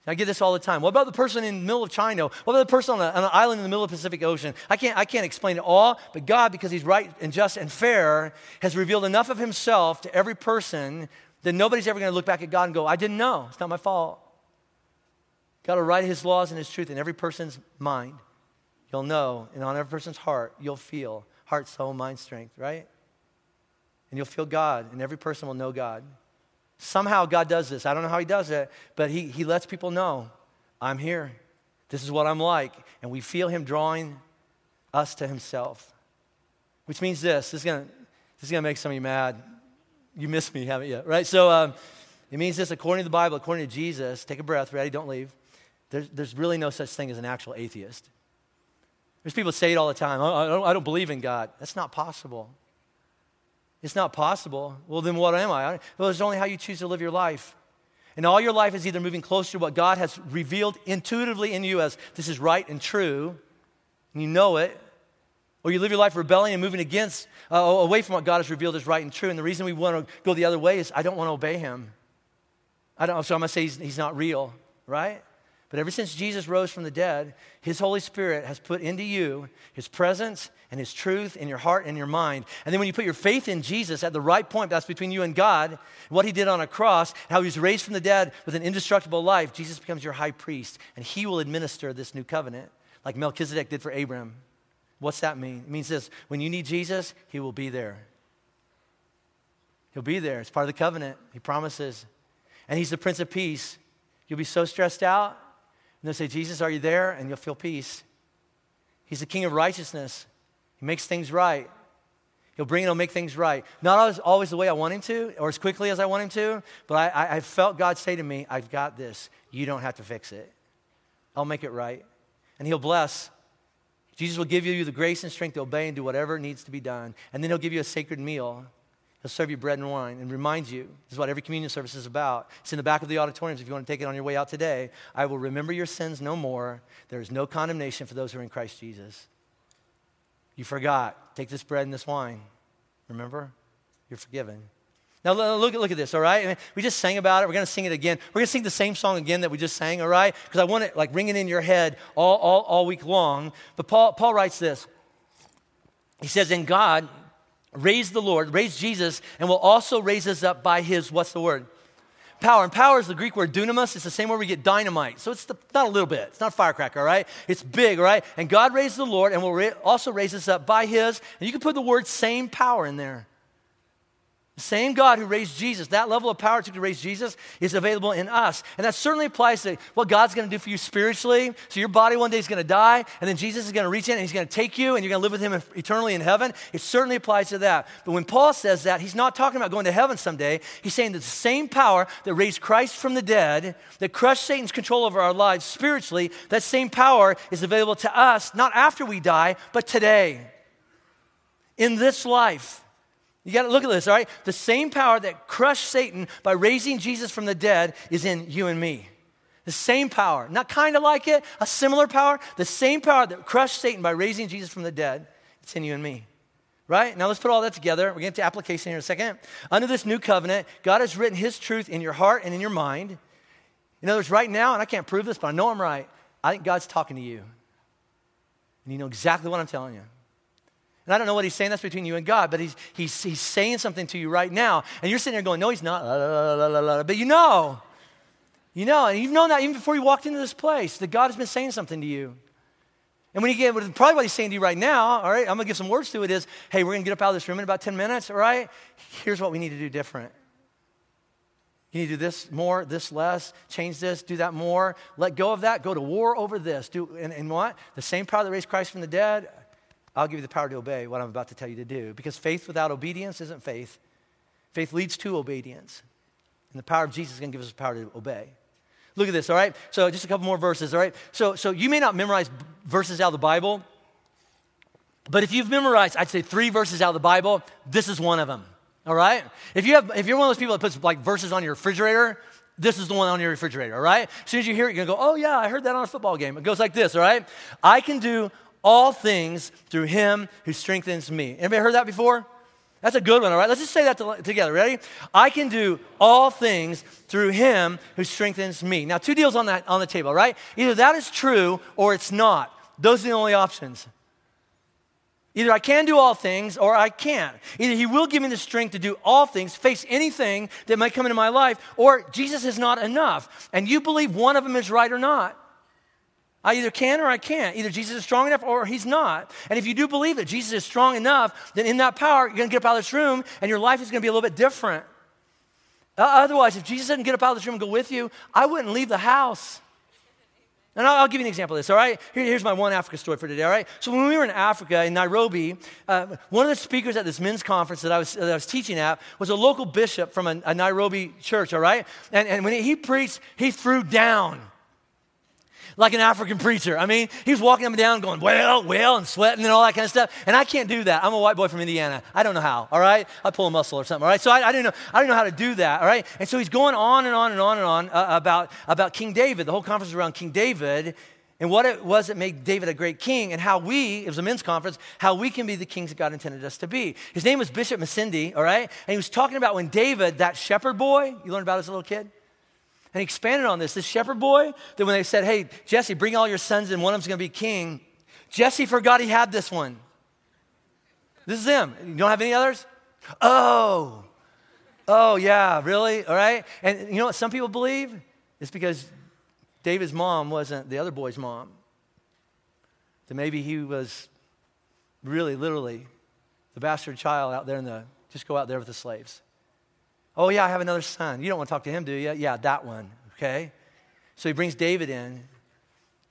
I get this all the time. What about the person in the middle of China? What about the person on, a, on an island in the middle of the Pacific Ocean? I can't, I can't explain it all, but God, because he's right and just and fair, has revealed enough of himself to every person that nobody's ever going to look back at God and go, I didn't know. It's not my fault. God will write his laws and his truth in every person's mind. You'll know, and on every person's heart, you'll feel heart, soul, mind, strength, right? And you'll feel God, and every person will know God. Somehow God does this. I don't know how he does it, but he, he lets people know, I'm here. This is what I'm like. And we feel him drawing us to himself. Which means this. This is going to make some of you mad. You missed me, haven't you? Right? So um, it means this. According to the Bible, according to Jesus, take a breath. Ready? Don't leave. There's, there's really no such thing as an actual atheist. There's people that say it all the time. I don't, I don't believe in God. That's not possible. It's not possible. Well, then what am I? Well, it's only how you choose to live your life. And all your life is either moving closer to what God has revealed intuitively in you as this is right and true, and you know it, or you live your life rebelling and moving against, uh, away from what God has revealed as right and true. And the reason we want to go the other way is I don't want to obey him. I don't. So I'm going to say he's, he's not real, right? But ever since Jesus rose from the dead, his Holy Spirit has put into you his presence and his truth in your heart and your mind. And then when you put your faith in Jesus at the right point, that's between you and God, what he did on a cross, how he was raised from the dead with an indestructible life, Jesus becomes your high priest, and he will administer this new covenant like Melchizedek did for Abraham. What's that mean? It means this. When you need Jesus, he will be there. He'll be there. It's part of the covenant. He promises. And he's the Prince of Peace. You'll be so stressed out. And they'll say, Jesus, are you there? And you'll feel peace. He's the King of righteousness. He makes things right. He'll bring and he'll make things right. Not always, always the way I want him to or as quickly as I want him to, but I, I, I felt God say to me, I've got this. You don't have to fix it. I'll make it right. And he'll bless. Jesus will give you the grace and strength to obey and do whatever needs to be done. And then he'll give you a sacred meal. He'll serve you bread and wine and remind you. This is what every communion service is about. It's in the back of the auditoriums if you want to take it on your way out today. I will remember your sins no more. There is no condemnation for those who are in Christ Jesus. You forgot. Take this bread and this wine. Remember? You're forgiven. Now look at look at this, all right? I mean, we just sang about it. We're going to sing it again. We're going to sing the same song again that we just sang, all right? Because I want it like ringing in your head all, all, all week long. But Paul, Paul writes this. He says, and God raised the Lord, raised Jesus, and will also raise us up by his, what's the word? Power. And power is the Greek word dunamis. It's the same word we get dynamite. So it's the, not a little bit. It's not a firecracker, all right? It's big, all right? And God raised the Lord and will ra- also raise us up by his. And you can put the word same power in there. The same God who raised Jesus, that level of power to raise Jesus is available in us. And that certainly applies to what God's going to do for you spiritually. So your body one day is going to die, and then Jesus is going to reach in, and he's going to take you, and you're going to live with him eternally in heaven. It certainly applies to that. But when Paul says that, he's not talking about going to heaven someday. He's saying that the same power that raised Christ from the dead, that crushed Satan's control over our lives spiritually, that same power is available to us, not after we die, but today, in this life. You got to look at this, all right? The same power that crushed Satan by raising Jesus from the dead is in you and me. The same power, not kind of like it, a similar power. The same power that crushed Satan by raising Jesus from the dead, it's in you and me, right? Now let's put all that together. We're going to get to application here in a second. Under this new covenant, God has written his truth in your heart and in your mind. In other words, right now, and I can't prove this, but I know I'm right. I think God's talking to you. And you know exactly what I'm telling you. And I don't know what he's saying. That's between you and God. But he's, he's, he's saying something to you right now. And you're sitting there going, no, he's not. La, la, la, la, la. But you know. You know. And you've known that even before you walked into this place, that God has been saying something to you. And when he gave, probably what he's saying to you right now, all right, I'm going to give some words to it is, hey, we're going to get up out of this room in about ten minutes, all right? Here's what we need to do different. You need to do this more, this less, change this, do that more, let go of that, go to war over this. Do and, and what? The same power that raised Christ from the dead, I'll give you the power to obey what I'm about to tell you to do. Because faith without obedience isn't faith. Faith leads to obedience. And the power of Jesus is going to give us the power to obey. Look at this, all right? So just a couple more verses, all right? So, so you may not memorize verses out of the Bible, but if you've memorized, I'd say three verses out of the Bible, this is one of them, all right? If, you have, if you're one of those people that puts like verses on your refrigerator, this is the one on your refrigerator, all right? As soon as you hear it, you're going to go, oh, yeah, I heard that on a football game. It goes like this, all right? I can do all things through him who strengthens me. Anybody heard that before? That's a good one, all right? Let's just say that to, together. Ready? I can do all things through him who strengthens me. Now, two deals on that on the table, right? Either that is true or it's not. Those are the only options. Either I can do all things or I can't. Either he will give me the strength to do all things, face anything that might come into my life, or Jesus is not enough. And you believe one of them is right or not. I either can or I can't. Either Jesus is strong enough or he's not. And if you do believe that Jesus is strong enough, then in that power, you're going to get up out of this room and your life is going to be a little bit different. Otherwise, if Jesus didn't get up out of this room and go with you, I wouldn't leave the house. And I'll, I'll give you an example of this, all right? Here, here's my one Africa story for today, all right? So when we were in Africa, in Nairobi, uh, one of the speakers at this men's conference that I was, that I was teaching at was a local bishop from a, a Nairobi church, all right? And, and when he preached, he threw down. Like an African preacher. I mean, he was walking up and down going, well, well, and sweating and all that kind of stuff. And I can't do that. I'm a white boy from Indiana. I don't know how, all right? I pull a muscle or something, all right? So I, I didn't know I didn't know how to do that, all right? And so he's going on and on and on and on uh, about, about King David. The whole conference was around King David and what it was that made David a great king and how we, it was a men's conference, how we can be the kings that God intended us to be. His name was Bishop Masindi, all right? And he was talking about when David, that shepherd boy, you learned about as a little kid? And he expanded on this. This shepherd boy, that when they said, hey, Jesse, bring all your sons in, one of them's going to be king. Jesse forgot he had this one. This is him. You don't have any others? Oh. Oh, yeah, really? All right. And you know what some people believe? It's because David's mom wasn't the other boy's mom. That maybe he was really, literally, the bastard child out there in the, just go out there with the slaves. Oh, yeah, I have another son. You don't want to talk to him, do you? Yeah, that one, okay? So he brings David in, and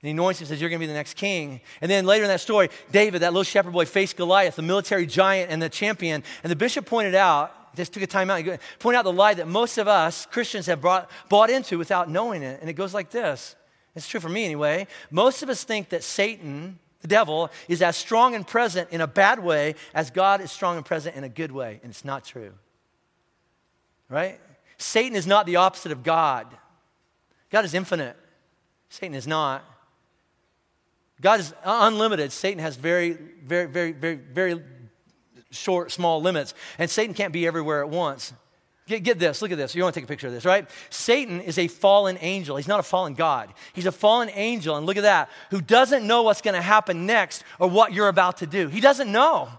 he anoints him and says, you're going to be the next king. And then later in that story, David, that little shepherd boy, faced Goliath, the military giant and the champion. And the bishop pointed out, just took a time out, and pointed out the lie that most of us Christians have brought, bought into without knowing it. And it goes like this. It's true for me anyway. Most of us think that Satan, the devil, is as strong and present in a bad way as God is strong and present in a good way. And it's not true. Right? Satan is not the opposite of God. God is infinite. Satan is not. God is unlimited. Satan has very, very, very, very, very short, small limits. And Satan can't be everywhere at once. Get, get this, look at this. You want to take a picture of this, right? Satan is a fallen angel. He's not a fallen God. He's a fallen angel, and look at that, who doesn't know what's going to happen next or what you're about to do. He doesn't know.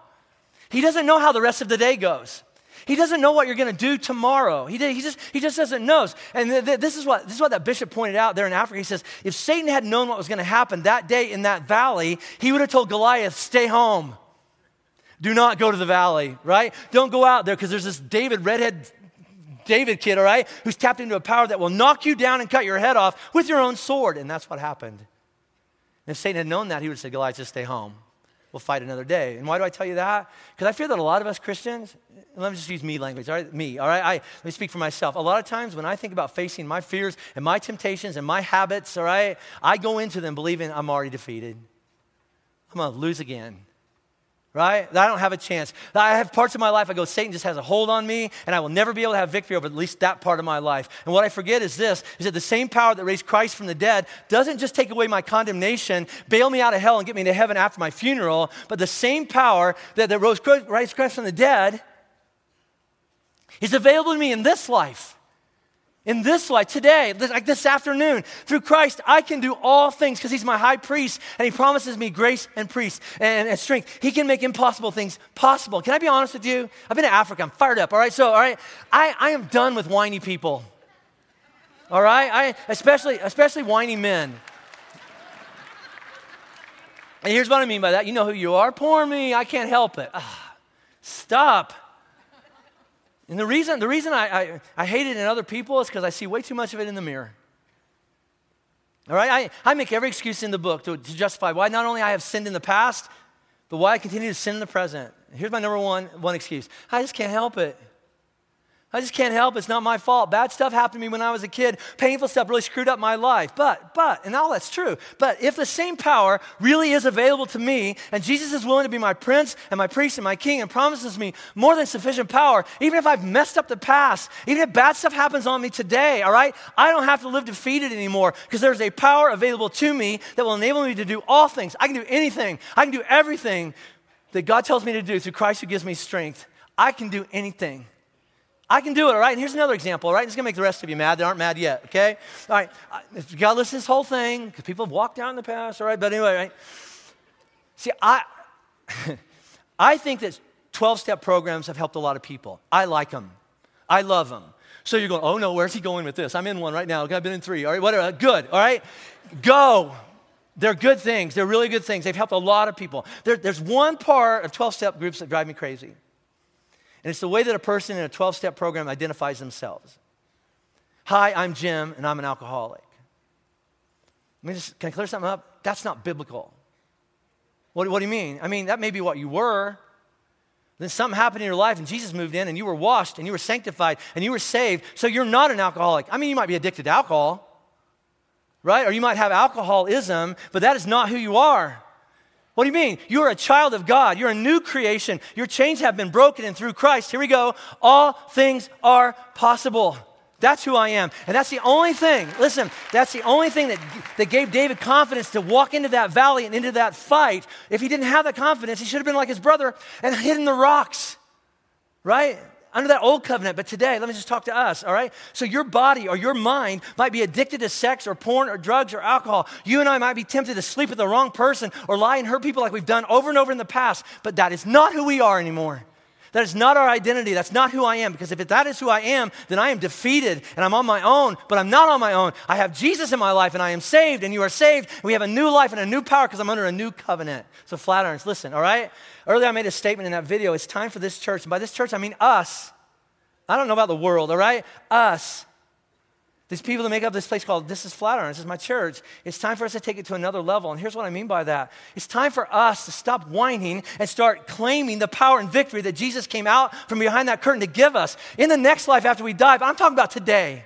He doesn't know how the rest of the day goes. He doesn't know what you're going to do tomorrow. He, did, he, just, he just doesn't know. And th- th- this, is what, this is what that bishop pointed out there in Africa. He says, if Satan had known what was going to happen that day in that valley, he would have told Goliath, stay home. Do not go to the valley, right? Don't go out there, because there's this David, redhead David kid, all right, who's tapped into a power that will knock you down and cut your head off with your own sword. And that's what happened. And if Satan had known that, he would have said, Goliath, just stay home. We'll fight another day. And why do I tell you that? Because I fear that a lot of us Christians, let me just use me language, all right? Me, all right? I, let me speak for myself. A lot of times when I think about facing my fears and my temptations and my habits, all right, I go into them believing I'm already defeated. I'm going to lose again, right? I don't have a chance. I have parts of my life I go, Satan just has a hold on me, and I will never be able to have victory over at least that part of my life. And what I forget is this, is that the same power that raised Christ from the dead doesn't just take away my condemnation, bail me out of hell and get me to heaven after my funeral, but the same power that, that rose, raised Christ from the dead is available to me in this life. In this life, today, like this afternoon, through Christ, I can do all things because he's my high priest and he promises me grace and peace and, and strength. He can make impossible things possible. Can I be honest with you? I've been to Africa. I'm fired up, all right? So, all right, I, I am done with whiny people, all right? I especially especially whiny men. And here's what I mean by that. You know who you are? Poor me. I can't help it. Ugh, stop. And the reason the reason I, I, I hate it in other people is because I see way too much of it in the mirror. All right? I, I make every excuse in the book to, to justify why not only I have sinned in the past, but why I continue to sin in the present. Here's my number one, one excuse. I just can't help it. I just can't help it. It's not my fault. Bad stuff happened to me when I was a kid. Painful stuff really screwed up my life. But, but, and all that's true. But if the same power really is available to me, and Jesus is willing to be my prince and my priest and my king and promises me more than sufficient power, even if I've messed up the past, even if bad stuff happens on me today, all right, I don't have to live defeated anymore because there's a power available to me that will enable me to do all things. I can do anything. I can do everything that God tells me to do through Christ who gives me strength. I can do anything. I can do it, all right? And here's another example, all right? It's going to make the rest of you mad. They aren't mad yet, okay? All right, you got to listen to this whole thing because people have walked out in the past, all right? But anyway, right? See, I I think that twelve-step programs have helped a lot of people. I like them. I love them. So you're going, oh, no, where's he going with this? I'm in one right now. I've been in three, all right? Whatever, good, all right? Go. They're good things. They're really good things. They've helped a lot of people. There, there's one part of twelve-step groups that drive me crazy. And it's the way that a person in a twelve-step program identifies themselves. Hi, I'm Jim, and I'm an alcoholic. Let me just, can I clear something up? That's not biblical. What, what do you mean? I mean, that may be what you were. Then something happened in your life, and Jesus moved in, and you were washed, and you were sanctified, and you were saved, so you're not an alcoholic. I mean, you might be addicted to alcohol, right? Or you might have alcoholism, but that is not who you are. What do you mean? You are a child of God. You're a new creation. Your chains have been broken, and through Christ, here we go, all things are possible. That's who I am. And that's the only thing, listen, that's the only thing that, that gave David confidence to walk into that valley and into that fight. If he didn't have that confidence, he should have been like his brother and hidden the rocks, right? Under that old covenant. But today, let me just talk to us, all right? So your body or your mind might be addicted to sex or porn or drugs or alcohol. You and I might be tempted to sleep with the wrong person or lie and hurt people like we've done over and over in the past, but that is not who we are anymore. That is not our identity. That's not who I am, because if that is who I am, then I am defeated and I'm on my own, but I'm not on my own. I have Jesus in my life and I am saved and you are saved. We have a new life and a new power because I'm under a new covenant. So Flatirons, listen, all right? Earlier I made a statement in that video, it's time for this church, and by this church I mean us. I don't know about the world, all right? Us. These people that make up this place called, this is Flatirons, this is my church. It's time for us to take it to another level. And here's what I mean by that. It's time for us to stop whining and start claiming the power and victory that Jesus came out from behind that curtain to give us in the next life after we die. But I'm talking about today.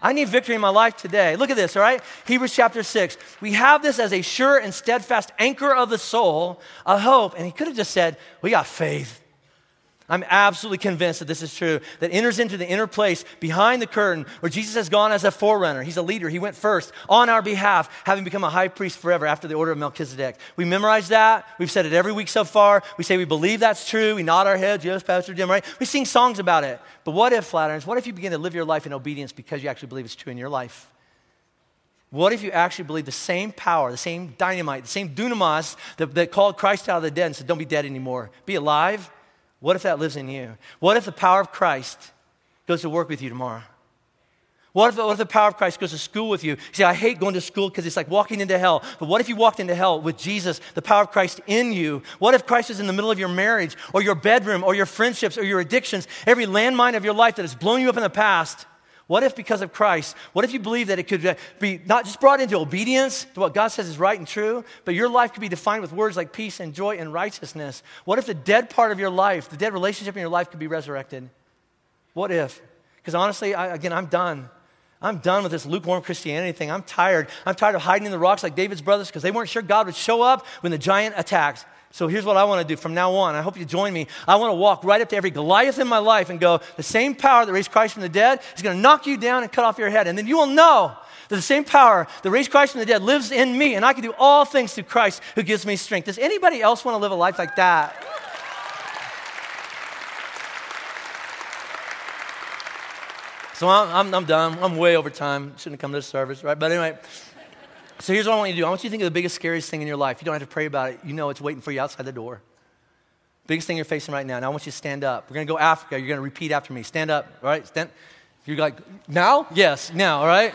I need victory in my life today. Look at this, all right? Hebrews chapter six. We have this as a sure and steadfast anchor of the soul, a hope. And he could have just said, we got faith. I'm absolutely convinced that this is true, that enters into the inner place behind the curtain where Jesus has gone as a forerunner. He's a leader. He went first on our behalf, having become a high priest forever after the order of Melchizedek. We memorize that. We've said it every week so far. We say we believe that's true. We nod our heads. Yes, Pastor Jim, right? We sing songs about it. But what if, Flatirons, what if you begin to live your life in obedience because you actually believe it's true in your life? What if you actually believe the same power, the same dynamite, the same dunamis that, that called Christ out of the dead and said, don't be dead anymore, be alive? What if that lives in you? What if the power of Christ goes to work with you tomorrow? What if, what if the power of Christ goes to school with you? You say, I hate going to school because it's like walking into hell. But what if you walked into hell with Jesus, the power of Christ in you? What if Christ is in the middle of your marriage or your bedroom or your friendships or your addictions, every landmine of your life that has blown you up in the past? What if because of Christ, what if you believe that it could be not just brought into obedience to what God says is right and true, but your life could be defined with words like peace and joy and righteousness? What if the dead part of your life, the dead relationship in your life could be resurrected? What if? Because honestly, I, again, I'm done. I'm done with this lukewarm Christianity thing. I'm tired. I'm tired of hiding in the rocks like David's brothers because they weren't sure God would show up when the giant attacked. So here's what I want to do from now on. I hope you join me. I want to walk right up to every Goliath in my life and go, the same power that raised Christ from the dead is going to knock you down and cut off your head. And then you will know that the same power that raised Christ from the dead lives in me, and I can do all things through Christ who gives me strength. Does anybody else want to live a life like that? So I'm, I'm, I'm done. I'm way over time. Shouldn't have come to this service, right? But anyway... So here's what I want you to do. I want you to think of the biggest, scariest thing in your life. You don't have to pray about it. You know it's waiting for you outside the door. Biggest thing you're facing right now. Now I want you to stand up. We're going to go Africa. You're going to repeat after me. Stand up, all right? Stand. You're like, now? Yes, now, all right?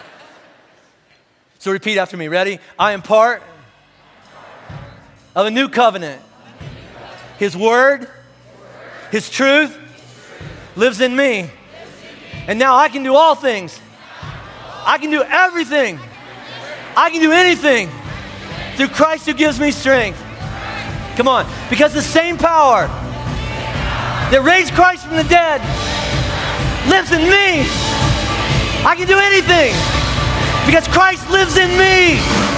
So repeat after me. Ready? I am part of a new covenant. His word, his truth lives in me. And now I can do all things. I can do everything. I can do anything through Christ who gives me strength. Come on. Because the same power that raised Christ from the dead lives in me. I can do anything because Christ lives in me.